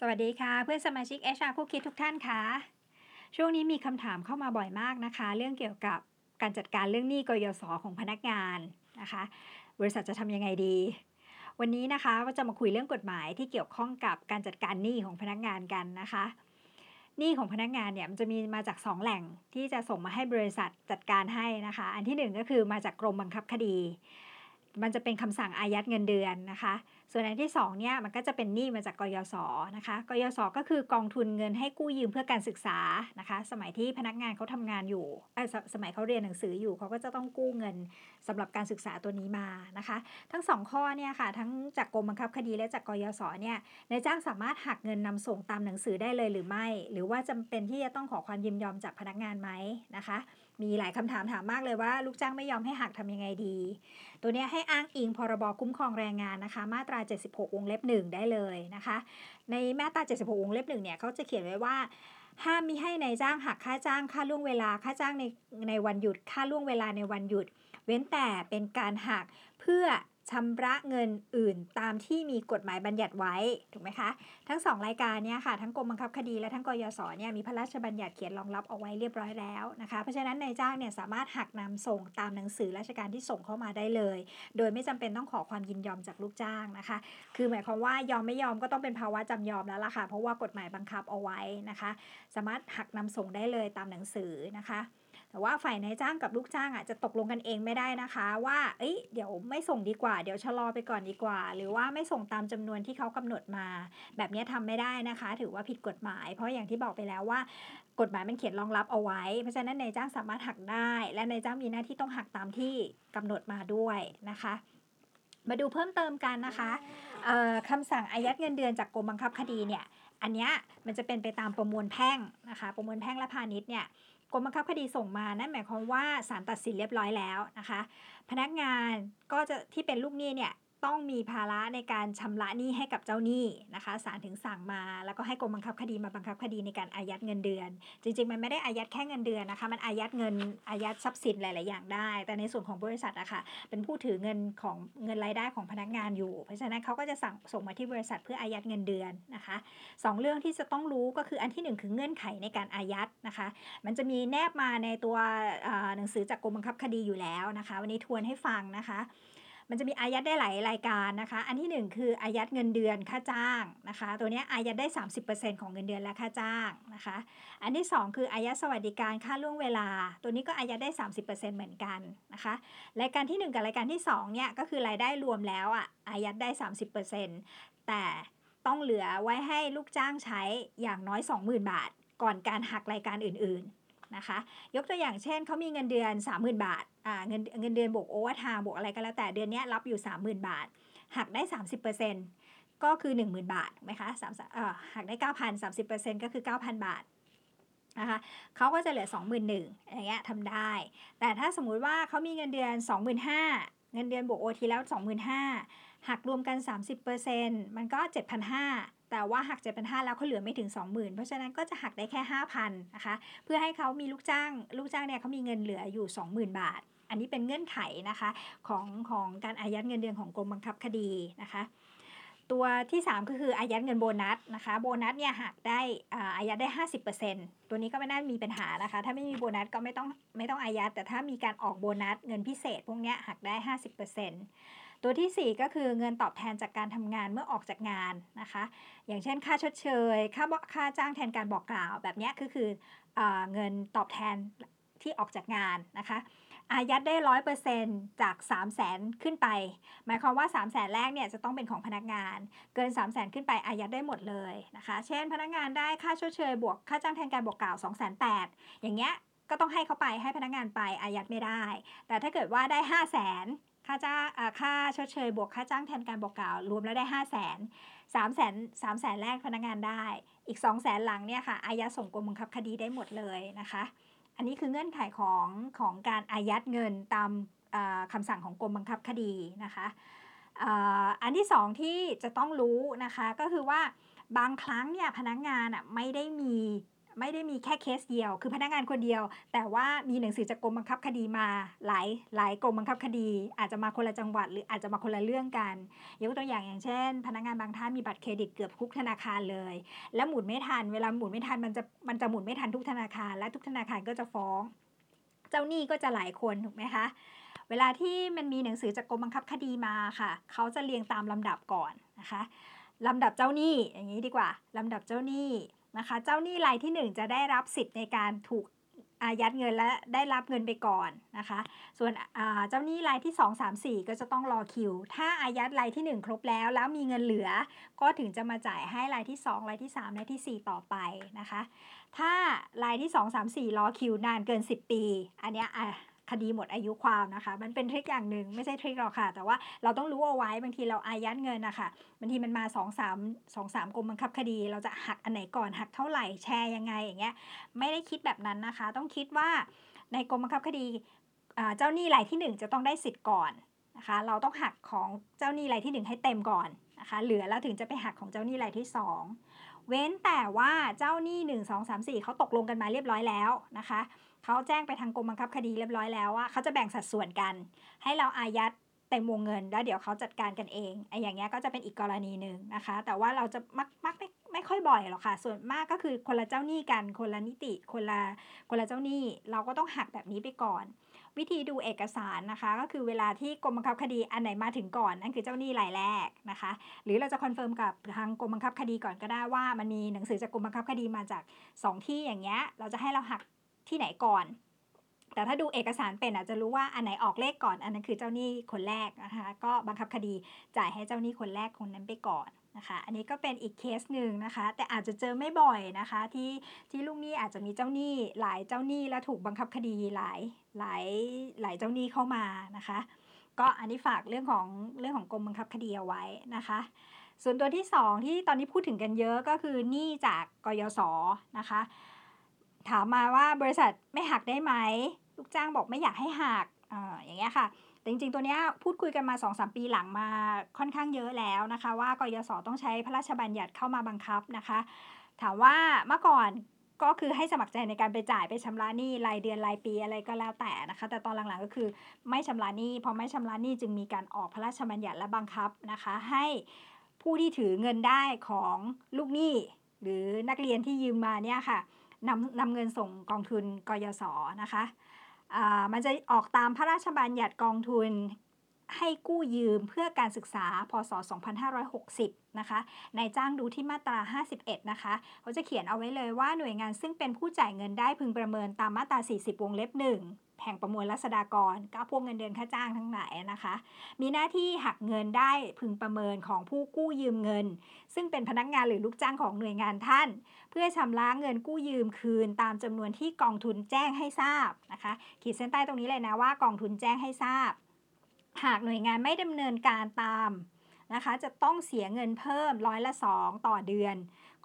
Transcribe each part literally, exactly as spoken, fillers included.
สวัสดีค่ะเพื่อนสมาชิก เอช อาร์ คู่คิดทุกท่านค่ะช่วงนี้มีคำถามเข้ามาบ่อยมากนะคะเรื่องเกี่ยวกับการจัดการเรื่องหนี้กยศของพนักงานนะคะบริษัทจะทำยังไงดีวันนี้นะคะก็จะมาคุยเรื่องกฎหมายที่เกี่ยวข้องกับการจัดการหนี้ของพนักงานกันนะคะหนี้ของพนักงานเนี่ยมันจะมีมาจากสองแหล่งที่จะส่งมาให้บริษัทจัดการให้นะคะอันที่หนึ่งก็คือมาจากกรมบังคับคดีมันจะเป็นคำสั่งอายัดเงินเดือนนะคะส่วนอันที่สองเนี่ยมันก็จะเป็นหนี้มาจากกยศนะคะกยศก็คือกองทุนเงินให้กู้ยืมเพื่อการศึกษานะคะสมัยที่พนักงานเขาทำงานอยู่เอ่อ ส, สมัยเขาเรียนหนังสืออยู่เขาก็จะต้องกู้เงินสำหรับการศึกษาตัวนี้มานะคะทั้งสองข้อเนี่ยค่ะทั้งจากกรมบังคับคดีและจากกยศเนี่ยนายจ้างสามารถหักเงินนำส่งตามหนังสือได้เลยหรือไม่หรือว่าจำเป็นที่จะต้องขอความยินยอมจากพนักงานไหมนะคะมีหลายคำถามถามมากเลยว่าลูกจ้างไม่ยอมให้หักทำยังไงดีตัวเนี้ยให้อ้างอิงพรบคุ้มครองแรงงานนะคะมาตราเจ็ดสิบหกวงเล็บหนึ่งได้เลยนะคะในมาตราเจ็ดสิบหกวงเล็บหนึ่งเนี่ยเขาจะเขียนไว้ว่าห้ามมิให้นายจ้างหักค่าจ้างค่าล่วงเวลาค่าจ้างในในวันหยุดค่าล่วงเวลาในวันหยุดเว้นแต่เป็นการหักเพื่อชำระเงินอื่นตามที่มีกฎหมายบัญญัติไว้ถูกไหมคะทั้งสองรายการเนี่ยค่ะทั้งกรมบังคับคดีและทั้งกยศเนี่ยมีพระราชบัญญัติเขียนรองรับเอาไว้เรียบร้อยแล้วนะคะเพราะฉะนั้นนายจ้างเนี่ยสามารถหักนำส่งตามหนังสือราชการที่ส่งเข้ามาได้เลยโดยไม่จำเป็นต้องขอความยินยอมจากลูกจ้างนะคะคือหมายความว่ายอมไม่ยอมก็ต้องเป็นภาวะจำยอมแล้วล่ะค่ะเพราะว่ากฎหมายบังคับเอาไว้นะคะสามารถหักนำส่งได้เลยตามหนังสือนะคะแต่ว่าฝ่ายนายจ้างกับลูกจ้างอ่ะจะตกลงกันเองไม่ได้นะคะว่าเอ้ยเดี๋ยวไม่ส่งดีกว่าเดี๋ยวชะลอไปก่อนดีกว่าหรือว่าไม่ส่งตามจำนวนที่เขากำหนดมาแบบนี้ทำไม่ได้นะคะถือว่าผิดกฎหมายเพราะอย่างที่บอกไปแล้วว่ากฎหมายมันเขียนรองรับเอาไว้เพราะฉะนั้นนายจ้างสามารถหักได้และนายจ้างมีหน้าที่ต้องหักตามที่กำหนดมาด้วยนะคะมาดูเพิ่มเติมกันนะคะคำสั่งอายัดเงินเดือนจากกรมบังคับคดีเนี่ยอันเนี้ยมันจะเป็นไปตามประมวลแพ่งนะคะประมวลแพ่งและพาณิชย์เนี่ยกรมบังคับคดีส่งมานั่นหมายความว่าศาลตัดสินเรียบร้อยแล้วนะคะพนักงานก็จะที่เป็นลูกหนี้เนี่ยต้องมีภาระในการชำระหนี้ให้กับเจ้าหนี้นะคะศาลถึงสั่งมาแล้วก็ให้กรมบังคับคดีมาบังคับคดีในการอายัดเงินเดือนจริงๆมันไม่ได้อายัดแค่เงินเดือนนะคะมันอายัดเงินอายัดทรัพย์สินหลายๆอย่างได้แต่ในส่วนของบริษัทอะค่ะเป็นผู้ถือเงินของเงินรายได้ของพนักงานอยู่เพราะฉะนั้นเขาก็จะสั่งส่งมาที่บริษัทเพื่ออายัดเงินเดือนนะคะสองเรื่องที่จะต้องรู้ก็คืออันที่หนึ่งคือเงื่อนไขในการอายัดนะคะมันจะมีแนบมาในตัวหนังสือจากกรมบังคับคดีอยู่แล้วนะคะวันนี้ทวนให้ฟังนะคะมันจะมีอายัดได้หลายรายการนะคะอันที่หนึ่งคืออายัดเงินเดือนค่าจ้างนะคะตัวนี้อายัดได้ สามสิบเปอร์เซ็นต์ ของเงินเดือนและค่าจ้างนะคะอันที่สองคืออายัดสวัสดิการค่าล่วงเวลาตัวนี้ก็อายัดได้ สามสิบเปอร์เซ็นต์ เหมือนกันนะคะรายการที่หนึ่งกับรายการที่สองเนี่ยก็คือรายได้รวมแล้วอ่ะอายัดได้ สามสิบเปอร์เซ็นต์ แต่ต้องเหลือไว้ให้ลูกจ้างใช้อย่างน้อย สองหมื่น บาทก่อนการหักรายการอื่นๆนะคะยกตัวอย่างเช่นเขามีเงินเดือน สามหมื่น บาทอ่าเงินเงินเดือนบวกโอเวอร์ไทม์บวกอะไรก็แล้วแต่เดือนนี้รับอยู่ สามหมื่น บาทหักได้ สามสิบเปอร์เซ็นต์ ก็คือ หนึ่งหมื่น บาทถูกมั้ยคะสามเอ่อหักได้ เก้าพัน สามสิบเปอร์เซ็นต์ ก็คือ เก้าพัน บาทนะคะเขาก็จะเหลือ สองหมื่นหนึ่งพัน อย่างเงี้ยทำได้แต่ถ้าสมมุติว่าเขามีเงินเดือน สองหมื่นห้าพัน เงินเดือนบวก โอ ที แล้ว สองหมื่นห้าพัน หักรวมกัน สามสิบเปอร์เซ็นต์ มันก็ เจ็ดพันห้าร้อยแต่ว่าหัก เจ็ดพันห้าร้อย แล้วเขาเหลือไม่ถึง สองหมื่น เพราะฉะนั้นก็จะหักได้แค่ ห้าพัน นะคะเพื่อให้เขามีลูกจ้างลูกจ้างเนี่ยเขามีเงินเหลืออยู่ สองหมื่น บาทอันนี้เป็นเงื่อนไขนะคะของของการอายัดเงินเดือนของกรมบังคับคดีนะคะตัวที่สามก็คืออายัดเงินโบนัสนะคะโบนัสเนี่ยหักได้อายัดได้ ห้าสิบเปอร์เซ็นต์ ตัวนี้ก็ไม่น่ามีปัญหานะคะถ้าไม่มีโบนัสก็ไม่ต้องไม่ต้องอายัดแต่ถ้ามีการออกโบนัสเงินพิเศษพวกเนี้ยหักได้ ห้าสิบเปอร์เซ็นต์ตัวที่สี่ก็คือเงินตอบแทนจากการทำงานเมื่อออกจากงานนะคะอย่างเช่นค่าชดเชยค่าค่าจ้างแทนการบอกกล่าวแบบนี้ก็คือเงินตอบแทนที่ออกจากงานนะคะอายัดได้ หนึ่งร้อยเปอร์เซ็นต์ จาก สามแสน ขึ้นไปหมายความว่า สามแสน แรกเนี่ยจะต้องเป็นของพนักงานเกิน สามแสน ขึ้นไปอายัดได้หมดเลยนะคะเช่นพนักงานได้ค่าชดเชยบวกค่าจ้างแทนการบอกกล่าว สองแสนแปดหมื่น อย่างเงี้ยก็ต้องให้เขาไปให้พนักงานไปอายัดไม่ได้แต่ถ้าเกิดว่าได้ ห้าแสนค่าจ้างค่าชดเชยบวกค่าจ้างแทนการบอกกล่าวรวมแล้วได้ ห้าแสน สามแสน สามแสน แรกพนักงานได้อีก สองแสน หลังเนี่ยค่ะอายัดส่งกรมบังคับคดีได้หมดเลยนะคะอันนี้คือเงื่อนไขของของการอายัดเงินตามคำสั่งของกรมบังคับคดีนะคะอันที่สองที่จะต้องรู้นะคะก็คือว่าบางครั้งเนี่ยพนักงานอ่ะไม่ได้มี ไม่ได้มีแค่เคสเดียวคือพนักงานคนเดียวแต่ว่ามีหนังสือจากกรมบังคับคดีมาหลายหลายกรมบังคับคดีอาจจะมาคนละจังหวัดหรืออาจจะมาคนละเรื่องกันยกตัวอย่างอย่างเช่นพนักงานบางท่านมีบัตรเครดิตเกือบทุกธนาคารเลยแล้วหมุนไม่ทันเวลาหมุนไม่ทันมันจะมันจะหมุนไม่ทันทุกธนาคารและทุกธนาคารก็จะฟ้องเจ้าหนี้ก็จะหลายคนถูกไหมคะเวลาที่มันมีหนังสือจากกรมบังคับคดีมาค่ะเขาจะเรียงตามลำดับก่อนนะคะลำดับเจ้าหนี้อย่างนี้ดีกว่าลำดับเจ้าหนี้นะคะเจ้าหนี้รายที่หนึ่งจะได้รับสิทธิ์ในการถูกอายัดเงินและได้รับเงินไปก่อนนะคะส่วนเจ้าหนี้รายที่สอง สาม สี่ก็จะต้องรอคิวถ้าอายัดรายที่หนึ่งครบแล้วแล้วมีเงินเหลือก็ถึงจะมาจ่ายให้รายที่สองรายที่สามรายที่สี่ต่อไปนะคะถ้ารายที่สอง สาม สี่รอคิวนานเกินสิบปีอันเนี้ยอ่ะคดีหมดอายุความนะคะมันเป็นทริคอย่างหนึ่งไม่ใช่ทริคหรอกค่ะแต่ว่าเราต้องรู้เอาไว้บางทีเราอายัดเงินนะคะบางทีมันมาสอง สาม สอง สามกรมบังคับคดีเราจะหักอันไหนก่อนหักเท่าไหร่แชร์ยังไงอย่างเงี้ยไม่ได้คิดแบบนั้นนะคะต้องคิดว่าในกรมบังคับคดีเจ้าหนี้รายที่หนึ่งจะต้องได้สิทธิ์ก่อนนะคะเราต้องหักของเจ้าหนี้รายที่หนึ่งให้เต็มก่อนนะคะเหลือแล้วถึงจะไปหักของเจ้าหนี้รายที่สองเว้นแต่ว่าเจ้าหนี้หนึ่ง สอง สาม สี่เขาตกลงกันมาเรียบร้อยแล้วนะคะเขาแจ้งไปทางกรมบังคับคดีเรียบร้อยแล้วว่าเขาจะแบ่งสัดส่วนกันให้เราอายัดเต็มวงเงินแล้วเดี๋ยวเขาจัดการกันเองไอ้อย่างเงี้ยก็จะเป็นอีกกรณีนึงนะคะแต่ว่าเราจะมักมักไม่ไม่ค่อยบ่อยหรอกค่ะส่วนมากก็คือคนละเจ้าหนี้กันคนละนิติคนละคนละเจ้าหนี้เราก็ต้องหักแบบนี้ไปก่อนวิธีดูเอกสารนะคะก็คือเวลาที่กรมบังคับคดีอันไหนมาถึงก่อนนั่นคือเจ้าหนี้รายแรกนะคะหรือเราจะคอนเฟิร์มกับทางกรมบังคับคดีก่อนก็ได้ว่ามันมีหนังสือจากกรมบังคับคดีมาจากสองที่อย่างเงี้ยเราจะให้เราหักที่ไหนก่อนแต่ถ้าดูเอกสารเป็นอาจจะรู้ว่าอันไหนออกเลขก่อนอันนั้นคือเจ้าหนี้คนแรกนะคะก็บังคับคดีจ่ายให้เจ้าหนี้คนแรกคนนั้นไปก่อนนะคะอันนี้ก็เป็นอีกเคสหนึ่งนะคะแต่อาจจะเจอไม่บ่อยนะคะที่ที่ลูกหนี้อาจจะมีเจ้าหนี้หลายเจ้าหนี้และถูกบังคับคดีหลายหลายหลายเจ้าหนี้เข้ามานะคะก็อันนี้ฝากเรื่องของเรื่องของกรมบังคับคดีเอาไว้นะคะส่วนตัวที่สองที่ตอนนี้พูดถึงกันเยอะก็คือหนี้จากกยศนะคะถามมาว่าบริษัทไม่หักได้ไหมลูกจ้างบอกไม่อยากให้หัก อ, อย่างเงี้ยค่ะแต่จริงๆตัวเนี้ยพูดคุยกันมา สอง สาม ปีหลังมาค่อนข้างเยอะแล้วนะคะว่ากยศต้องใช้พระราชบัญญัติเข้ามาบังคับนะคะถามว่าเมื่อก่อนก็คือให้สมัครใจในการไปจ่ายไปชำระหนี้รายเดือนรายปีอะไรก็แล้วแต่นะคะแต่ตอนหลังๆก็คือไม่ชำระหนี้พอไม่ชำระหนี้จึงมีการออกพระราชบัญญัติและบังคับนะคะให้ผู้ที่ถือเงินได้ของลูกหนี้หรือนักเรียนที่ยืมมาเนี่ยค่ะนำนำเงินส่งกองทุนกยศนะคะมันจะออกตามพระราชบัญญัติกองทุนให้กู้ยืมเพื่อการศึกษาพ.ศ. สองพันห้าร้อยหกสิบนะคะนายจ้างดูที่มาตราห้าสิบเอ็ดนะคะเขาจะเขียนเอาไว้เลยว่าหน่วยงานซึ่งเป็นผู้จ่ายเงินได้พึงประเมินตามมาตราสี่สิบวงเล็บหนึ่งแห่งประมวลรัษฎากรก็พวกเงินเดือนค่าจ้างทั้งหลายนะคะมีหน้าที่หักเงินได้พึงประเมินของผู้กู้ยืมเงินซึ่งเป็นพนักงานหรือลูกจ้างของหน่วยงานท่านเพื่อชำระเงินกู้ยืมคืนตามจำนวนที่กองทุนแจ้งให้ทราบนะคะขีดเส้นใต้ตรงนี้เลยนะว่ากองทุนแจ้งให้ทราบหากหน่วยงานไม่ดำเนินการตามนะคะจะต้องเสียเงินเพิ่มร้อยละสองต่อเดือน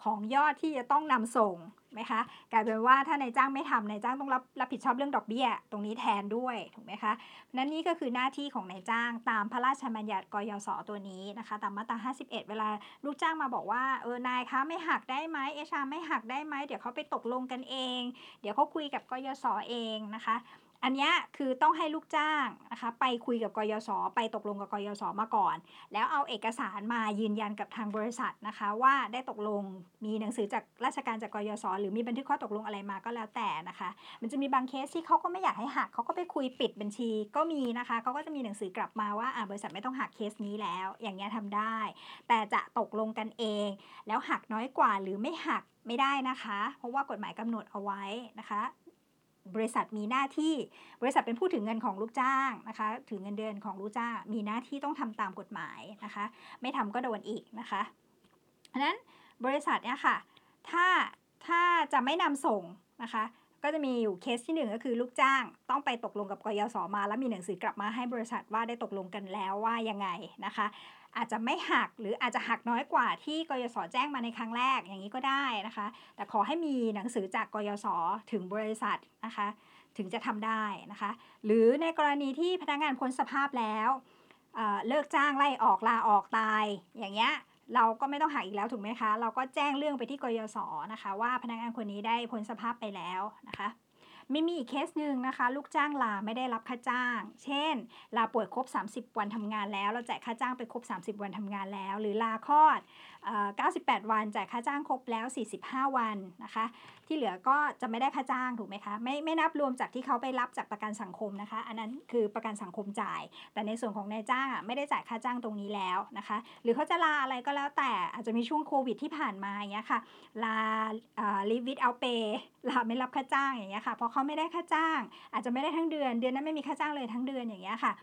ของยอดที่จะต้องนำส่งไหมคะกลายเป็นว่าถ้านายจ้างไม่ทำนายจ้างต้องรับรับผิดชอบเรื่องดอกเบี้ยตรงนี้แทนด้วยถูกไหมคะนั่นนี่ก็คือหน้าที่ของนายจ้างตามพระราชบัญญัติกยศตัวนี้นะคะตามมาตราห้าสิบเอ็ดเวลาลูกจ้างมาบอกว่าเออนายคะไม่หักได้ไหมเอชาไม่หักได้ไหมเดี๋ยวเขาไปตกลงกันเองเดี๋ยวเขาคุยกับกยศเองนะคะอันนี้คือต้องให้ลูกจ้างนะคะไปคุยกับกยศไปตกลงกับกยศมาก่อนแล้วเอาเอกสารมายืนยันกับทางบริษัทนะคะว่าได้ตกลงมีหนังสือจากราชการจากกยศหรือมีบันทึกข้อตกลงอะไรมาก็แล้วแต่นะคะมันจะมีบางเคสที่เขาก็ไม่อยากให้หักเขาก็ไปคุยปิดบัญชีก็มีนะคะเขาก็จะมีหนังสือกลับมาว่าบริษัทไม่ต้องหักเคสนี้แล้วอย่างเงี้ยทำได้แต่จะตกลงกันเองแล้วหักน้อยกว่าหรือไม่หักไม่ได้นะคะเพราะว่ากฎหมายกำหนดเอาไว้นะคะบริษัทมีหน้าที่บริษัทเป็นผู้ถือเงินของลูกจ้างนะคะถือเงินเดือนของลูกจ้างมีหน้าที่ต้องทำตามกฎหมายนะคะไม่ทำก็โดนอีกนะคะเพราะฉะนั้นบริษัทเนี่ยค่ะถ้าถ้าจะไม่นำส่งนะคะก็จะมีอยู่เคสที่หนึ่งก็คือลูกจ้างต้องไปตกลงกับกยศมาแล้วมีหนังสือกลับมาให้บริษัทว่าได้ตกลงกันแล้วว่ายังไงนะคะอาจจะไม่หักหรืออาจจะหักน้อยกว่าที่กยศแจ้งมาในครั้งแรกอย่างนี้ก็ได้นะคะแต่ขอให้มีหนังสือจากกยศถึงบริษัทนะคะถึงจะทำได้นะคะหรือในกรณีที่พนักงานพ้นสภาพแล้ว เอ่อ เลิกจ้างไล่ออกลาออกตายอย่างเงี้ย เราก็ไม่ต้องหักอีกแล้วถูกไหมคะเราก็แจ้งเรื่องไปที่กยศนะคะว่าพนักงานคนนี้ได้พ้นสภาพไปแล้วนะคะไม่มีอีกเคสหนึ่งนะคะลูกจ้างลาไม่ได้รับค่าจ้างเช่นลาป่วยครบสามสิบวันทำงานแล้วเราจ่ายค่าจ้างไปครบสามสิบวันทำงานแล้วหรือลาคลอดเอ่อเก้าสิบแปดวันจ่ายค่าจ้างครบแล้วสี่สิบห้าวันนะคะที่เหลือก็จะไม่ได้ค่าจ้างถูกไหมคะไม่ไม่นับรวมจากที่เขาไปรับจากประกันสังคมนะคะอันนั้นคือประกันสังคมจ่ายแต่ในส่วนของนายจ้างอ่ะไม่ได้จ่ายค่าจ้างตรงนี้แล้วนะคะหรือเขาจะลาอะไรก็แล้วแต่อาจจะมีช่วงโควิดที่ผ่านมาอย่างเงี้ยค่ะลาเอ่อ leave without pay ลาไม่รับค่าจ้างอย่างเงี้ยค่ะเพราะเขาไม่ได้ค่าจ้างอาจจะไม่ได้ทั้งเดือนเดือนนั้นไม่มีค่าจ้างเลยทั้งเดือนอย่างเงี้ยค่ะ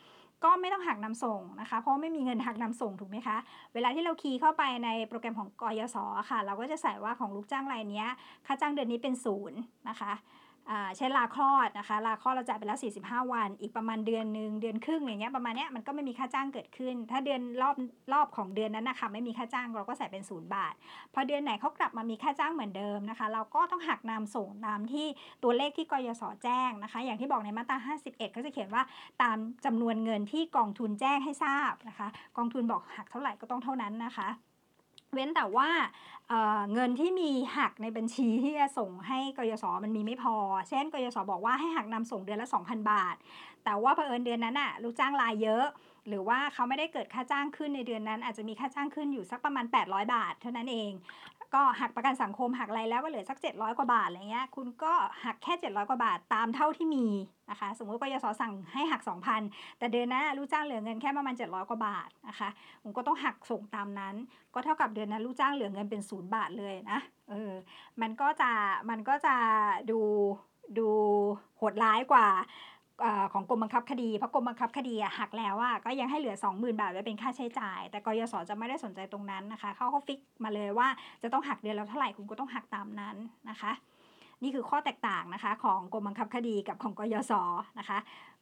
ก็ไม่ต้องหักนำส่งนะคะเพราะไม่มีเงินหักนำส่งถูกไหมคะเวลาที่เราคีย์เข้าไปในโปรแกรมของกยศค่ะเราก็จะใส่ว่าของลูกจ้างรายนี้ค่าจ้างเดือนนี้เป็นศูนย์นะคะใช้ลาคลอดนะคะลาคลอดเราจ่ายไปแล้วสี่สิบห้าวันอีกประมาณเดือนนึงเดือนครึ่งอย่างเงี้ยประมาณเนี้ยมันก็ไม่มีค่าจ้างเกิดขึ้นถ้าเดือนรอบรอบของเดือนนั้นนะคะไม่มีค่าจ้างเราก็ใส่เป็นศูนย์บาทพอเดือนไหนเขากลับมามีค่าจ้างเหมือนเดิมนะคะเราก็ต้องหักนำส่งตามที่ตัวเลขที่กยศแจ้งนะคะอย่างที่บอกในมาตราห้าสิบเอ็ดเขาจะเขียนว่าตามจำนวนเงินที่กองทุนแจ้งให้ทราบนะคะกองทุนบอกหักเท่าไหร่ก็ต้องเท่านั้นนะคะเว้นแต่ว่า เอ่อ เงินที่มีหักในบัญชีที่จะส่งให้กยศมันมีไม่พอเช่นกยศบอกว่าให้หักนำส่งเดือนละ สองพันบาทแต่ว่าเผอิญเดือนนั้นน่ะลูกจ้างรายเยอะหรือว่าเขาไม่ได้เกิดค่าจ้างขึ้นในเดือนนั้นอาจจะมีค่าจ้างขึ้นอยู่สักประมาณแปดร้อยบาทเท่านั้นเองก็หักประกันสังคมหักอะไรแล้วก็เหลือสักเจ็ดร้อยกว่าบาทอะไรเงี้ยคุณก็หักแค่เจ็ดร้อยกว่าบาทตามเท่าที่มีนะคะสมมุติกยศสั่งให้หัก สองพัน แต่เดือนหน้าลูกจ้างเหลือเงินแค่ประมาณเจ็ดร้อยกว่าบาทนะคะผมก็ต้องหักส่งตามนั้นก็เท่ากับเดือนนั้นลูกจ้างเหลือเงินเป็นศูนย์บาทเลยนะเออมันก็จะมันก็จะดูดูโหดร้ายกว่าของกรมบังคับคดีเพราะกรมบังคับคดีหักแล้วอ่ะก็ยังให้เหลือ สองหมื่นบาทไว้เป็นค่าใช้จ่ายแต่กยศจะไม่ได้สนใจตรงนั้นนะคะเขาก็ฟิกมาเลยว่าจะต้องหักเดือนละเท่าไหร่คุณก็ต้องหักตามนั้นนะคะนี่คือข้อแตกต่างนะคะของกรมบังคับคดีกับของกยศนะคะ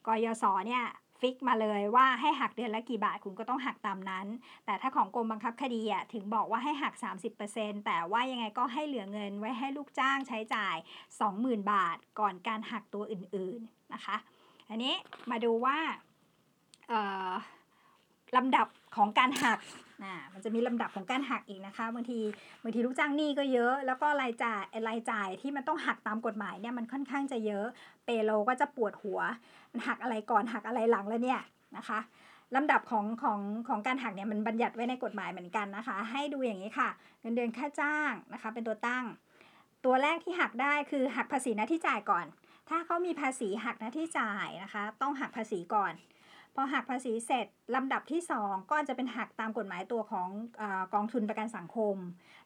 กยศเนี่ยฟิกมาเลยว่าให้หักเดือนละกี่บาทคุณก็ต้องหักตามนั้นแต่ถ้าของกรมบังคับคดีอ่ะถึงบอกว่าให้หัก สามสิบเปอร์เซ็นต์ แต่ว่ายังไงก็ให้เหลือเงินไว้ให้ลูกจ้างใช้จ่าย สองหมื่นบาทก่อนการหักตัวอื่นๆนะคะอันนี้มาดูว่าลำดับของการหักนะมันจะมีลำดับของการหักอีกนะคะบางทีบางทีลูกจ้างหนี้ก็เยอะแล้วก็รายจ่ายรายจ่ายที่มันต้องหักตามกฎหมายเนี่ยมันค่อนข้างจะเยอะเปโลก็จะปวดหัวมันหักอะไรก่อนหักอะไรหลังแล้วเนี่ยนะคะลำดับของของของการหักเนี่ยมันบัญญัติไว้ในกฎหมายเหมือนกันนะคะให้ดูอย่างนี้ค่ะเงินเดือนค่าจ้างนะคะเป็นตัวตั้งตัวแรกที่หักได้คือหักภาษีหน้าที่จ่ายก่อนถ้าเขามีภาษีหักหน้าที่จ่ายนะคะต้องหักภาษีก่อนพอหักภาษีเสร็จลำดับที่สองก็จะเป็นหักตามกฎหมายตัวของเอ่อกองทุนประกันสังคม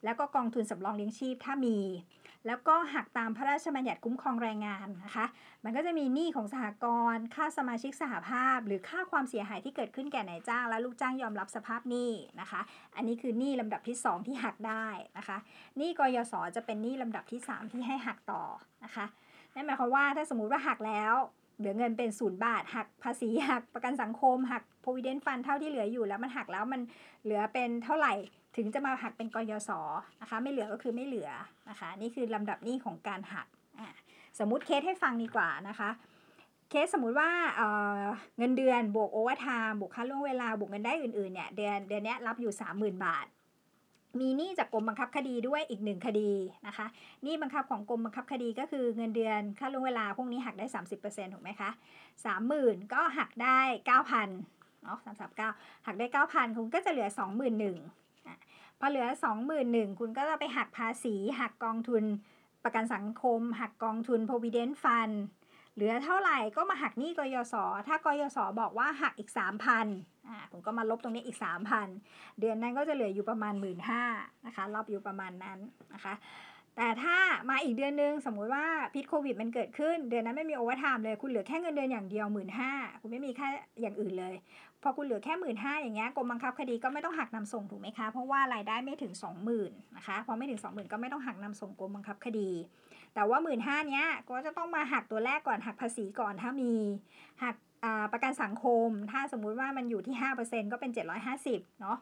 แล้วก็กองทุนสำรองเลี้ยงชีพถ้ามีแล้วก็หักตามพระราชบัญญัติคุ้มครองแรงงานนะคะมันก็จะมีหนี้ของสหกรณ์ค่าสมาชิกสหภาพหรือค่าความเสียหายที่เกิดขึ้นแก่นายจ้างและลูกจ้างยอมรับสภาพหนี้นะคะอันนี้คือหนี้ลำดับที่สองที่หักได้นะคะหนี้กยศจะเป็นหนี้ลำดับที่สามที่ให้หักต่อนะคะนั่นหมายความว่าถ้าสมมุติว่าหักแล้วเหลือเงินเป็นศูนย์บาทหักภาษีหักประกันสังคมหัก Provident Fund เท่าที่เหลืออยู่แล้วมันหักแล้วมันเหลือเป็นเท่าไหร่ถึงจะมาหักเป็นกยศนะคะไม่เหลือก็คือไม่เหลือนะคะนี่คือลำดับหนี้ของการหักอ่ะสมมุติเคสให้ฟังดีกว่านะคะเคสสมมุติว่า เอ่อ เงินเดือนบวกโอเวอร์ไทม์บวกค่าล่วงเวลาบวกเงินได้อื่นๆเนี่ยเดือนเดือนนี้รับอยู่ สามหมื่นบาทมีหนี้จากกรมบังคับคดีด้วยอีกหนึ่งคดีนะคะหนี้บังคับของกรมบังคับคดีก็คือเงินเดือนค่าล่วงเวลาพวกนี้หักได้ สามสิบเปอร์เซ็นต์ ถูกไหมคะ สามหมื่น ก็หักได้ เก้าพัน เนาะ สามหมื่นสามพันเก้าร้อย หักได้ เก้าพัน คุณก็จะเหลือ สองหมื่นหนึ่งพัน อ่ะพอเหลือ สองหมื่นหนึ่งพัน คุณก็จะไปหักภาษีหักกองทุนประกันสังคมหักกองทุน Provident Fund เหลือเท่าไหร่ก็มาหักหนี้กยศถ้ากยศบอกว่าหักอีก สามพันผมก็มาลบตรงนี้อีก สามพัน เดือนนั้นก็จะเหลืออยู่ประมาณ หนึ่งหมื่นห้าพัน นะคะลบอยู่ประมาณนั้นนะคะแต่ถ้ามาอีกเดือนนึงสมมุติว่าพิษโควิดมันเกิดขึ้นเดือนนั้นไม่มีโอเวอร์ไทม์เลยคุณเหลือแค่เงินเดือนอย่างเดียว หนึ่งหมื่นห้าพัน คุณไม่มีค่าอย่างอื่นเลยพอคุณเหลือแค่ หนึ่งหมื่นห้าพัน อย่างเงี้ยกรมบังคับคดีก็ไม่ต้องหักนำส่งถูกไหมคะเพราะว่ารายได้ไม่ถึง สองหมื่น นะคะพอไม่ถึง สองหมื่น ก็ไม่ต้องหักนำส่งกรมบังคับคดีแต่ว่า หนึ่งหมื่นห้าพัน เนี้ยก็จะต้องมาหักตัวแรกก่อนหักภาษีก่อนถ้ามีหักประกันสังคมถ้าสมมุติว่ามันอยู่ที่ ห้าเปอร์เซ็นต์ ก็เป็นเจ็ดร้อยห้าสิบเนาะ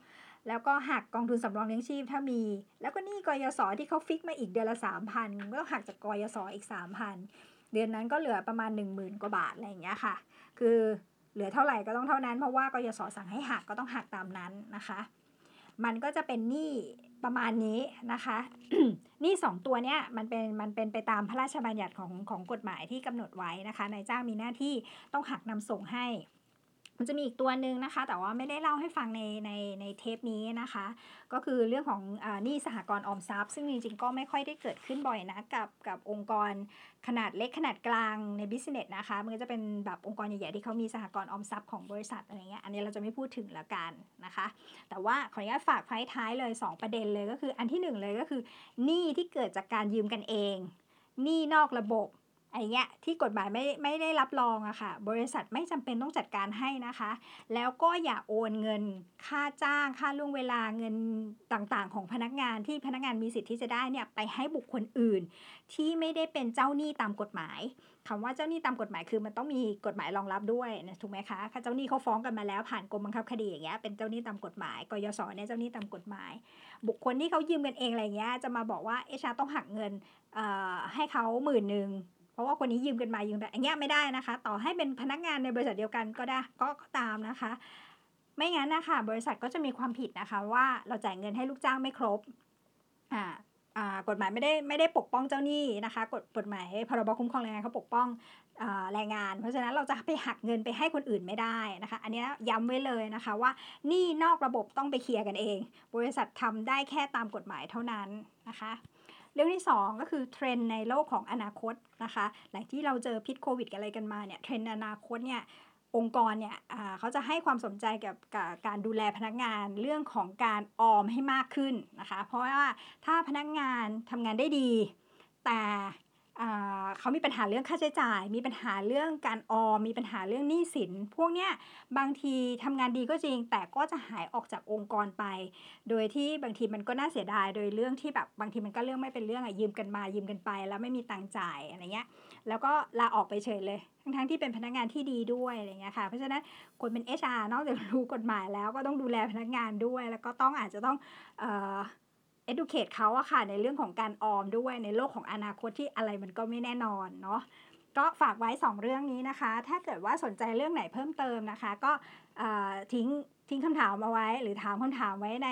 แล้วก็หักกองทุนสำรองเลี้ยงชีพถ้ามีแล้วก็หนี้กยศที่เขาฟิกมาอีกเดือนละ สามพัน ก็หักจากกยศอีก สามพัน เดือนนั้นก็เหลือประมาณ หนึ่งหมื่นกว่าบาทอะไรอย่างเงี้ยค่ะคือเหลือเท่าไหร่ก็ต้องเท่านั้นเพราะว่ากยศสั่งให้หักก็ต้องหักตามนั้นนะคะ มันก็จะเป็นหนี้ประมาณนี้นะคะ หนี้สองตัวเนี้ยมันเป็นมันเป็นไปตามพระราชบัญญัติของของกฎหมายที่กำหนดไว้นะคะนายจ้างมีหน้าที่ต้องหักนำส่งให้มันจะมีอีกตัวนึงนะคะแต่ว่าไม่ได้เล่าให้ฟังในในในเทปนี้นะคะก็คือเรื่องของอ่าหนี้สหกรณ์ออมทรัพย์ซึ่งจริงๆก็ไม่ค่อยได้เกิดขึ้นบ่อยนะกับกับองค์กรขนาดเล็กขนาดกลางในบิสซิเนสนะคะมันก็จะเป็นแบบองค์กรใหญ่ๆที่เขามีสหกรณ์ออมทรัพย์ของบริษัทอะไรเงี้ยอันนี้เราจะไม่พูดถึงละกันนะคะแต่ว่าขออนุญาตฝากไว้ท้ายเลยสองประเด็นเลยก็คืออันที่หนึ่งเลยก็คือหนี้ที่เกิดจากการยืมกันเองหนี้นอกระบบไอ้เงี้ยที่กฎหมายไม่ไม่ได้รับรองอะค่ะบริษัทไม่จำเป็นต้องจัดการให้นะคะแล้วก็อย่าโอนเงินค่าจ้างค่าล่วงเวลาเงินต่างๆของพนักงานที่พนักงานมีสิทธิ์ที่จะได้เนี่ยไปให้บุคคลอื่นที่ไม่ได้เป็นเจ้าหนี้ตามกฎหมายคำว่าเจ้าหนี้ตามกฎหมายคือมันต้องมีกฎหมายรองรับด้วยนะถูกไหมคะเจ้าหนี้เขาฟ้องกันมาแล้วผ่านกรมบังคับคดีอย่างเงี้ยเป็นเจ้าหนี้ตามกฎหมายกยศเนี่ยเจ้าหนี้ตามกฎหมายบุคคลที่เขายืมกันเองอะไรเงี้ยจะมาบอกว่าเอชาต้องหักเงินเอ่อให้เขาหมื่นนึงเพราะว่าคนนี้ยืมกันมายืมแต่อย่างเงี้ยไม่ได้นะคะต่อให้เป็นพนักงานในบริษัทเดียวกันก็ได้ก็ตามนะคะไม่งั้นนะคะบริษัทก็จะมีความผิดนะคะว่าเราจ่ายเงินให้ลูกจ้างไม่ครบอ่าอ่ากฎหมายไม่ได้ไม่ได้ปกป้องเจ้าหนี้นะคะกฎกฎหมายพรบคุ้มครองแรงงานเขาปกป้องอ่าแรงงานเพราะฉะนั้นเราจะไปหักเงินไปให้คนอื่นไม่ได้นะคะอันนี้ย้ำไว้เลยนะคะว่าหนี้นอกระบบต้องไปเคลียร์กันเองบริษัททำได้แค่ตามกฎหมายเท่านั้นนะคะเรื่องที่สองก็คือเทรนในโลกของอนาคตนะคะหลังที่เราเจอพิษโควิดกันอะไรกันมาเนี่ยเทรนอนาคตเนี่ยองค์กรเนี่ยเขาจะให้ความสนใจกับการดูแลพนักงานเรื่องของการออมให้มากขึ้นนะคะเพราะว่าถ้าพนักงานทำงานได้ดีแต่เขามีปัญหาเรื่องค่าใช้จ่ายมีปัญหาเรื่องการออมมีปัญหาเรื่องหนี้สินพวกเนี้ยบางทีทำงานดีก็จริงแต่ก็จะหายออกจากองค์กรไปโดยที่บางทีมันก็น่าเสียดายโดยเรื่องที่แบบบางทีมันก็เรื่องไม่เป็นเรื่องอะยืมกันมายืมกันไปแล้วไม่มีตังค์จ่ายอะไรเงี้ยแล้วก็ลาออกไปเฉยเลยทั้งๆที่เป็นพนักงานที่ดีด้วยอะไรเงี้ยค่ะเพราะฉะนั้นคนเป็น เอช อาร์ นอกจากรู้กฎหมายแล้วก็ต้องดูแลพนักงานด้วยแล้วก็ต้องอาจจะต้องเอ่อeducate เขาอะค่ะในเรื่องของการออมด้วยในโลกของอนาคตที่อะไรมันก็ไม่แน่นอนเนาะก็ฝากไว้สองเรื่องนี้นะคะถ้าเกิดว่าสนใจเรื่องไหนเพิ่มเติมนะคะก็ทิ้งทิ้งคำถามเอาไว้หรือถามคำถามไว้ใน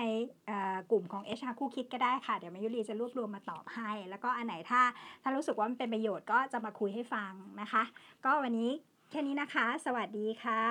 กลุ่มของ เอช อาร์ คู่คิดก็ได้ค่ะเดี๋ยวมายุรีจะรวบรวมมาตอบให้แล้วก็อันไหนถ้าถ้ารู้สึกว่ามันเป็นประโยชน์ก็จะมาคุยให้ฟังนะคะก็วันนี้แค่นี้นะคะสวัสดีค่ะ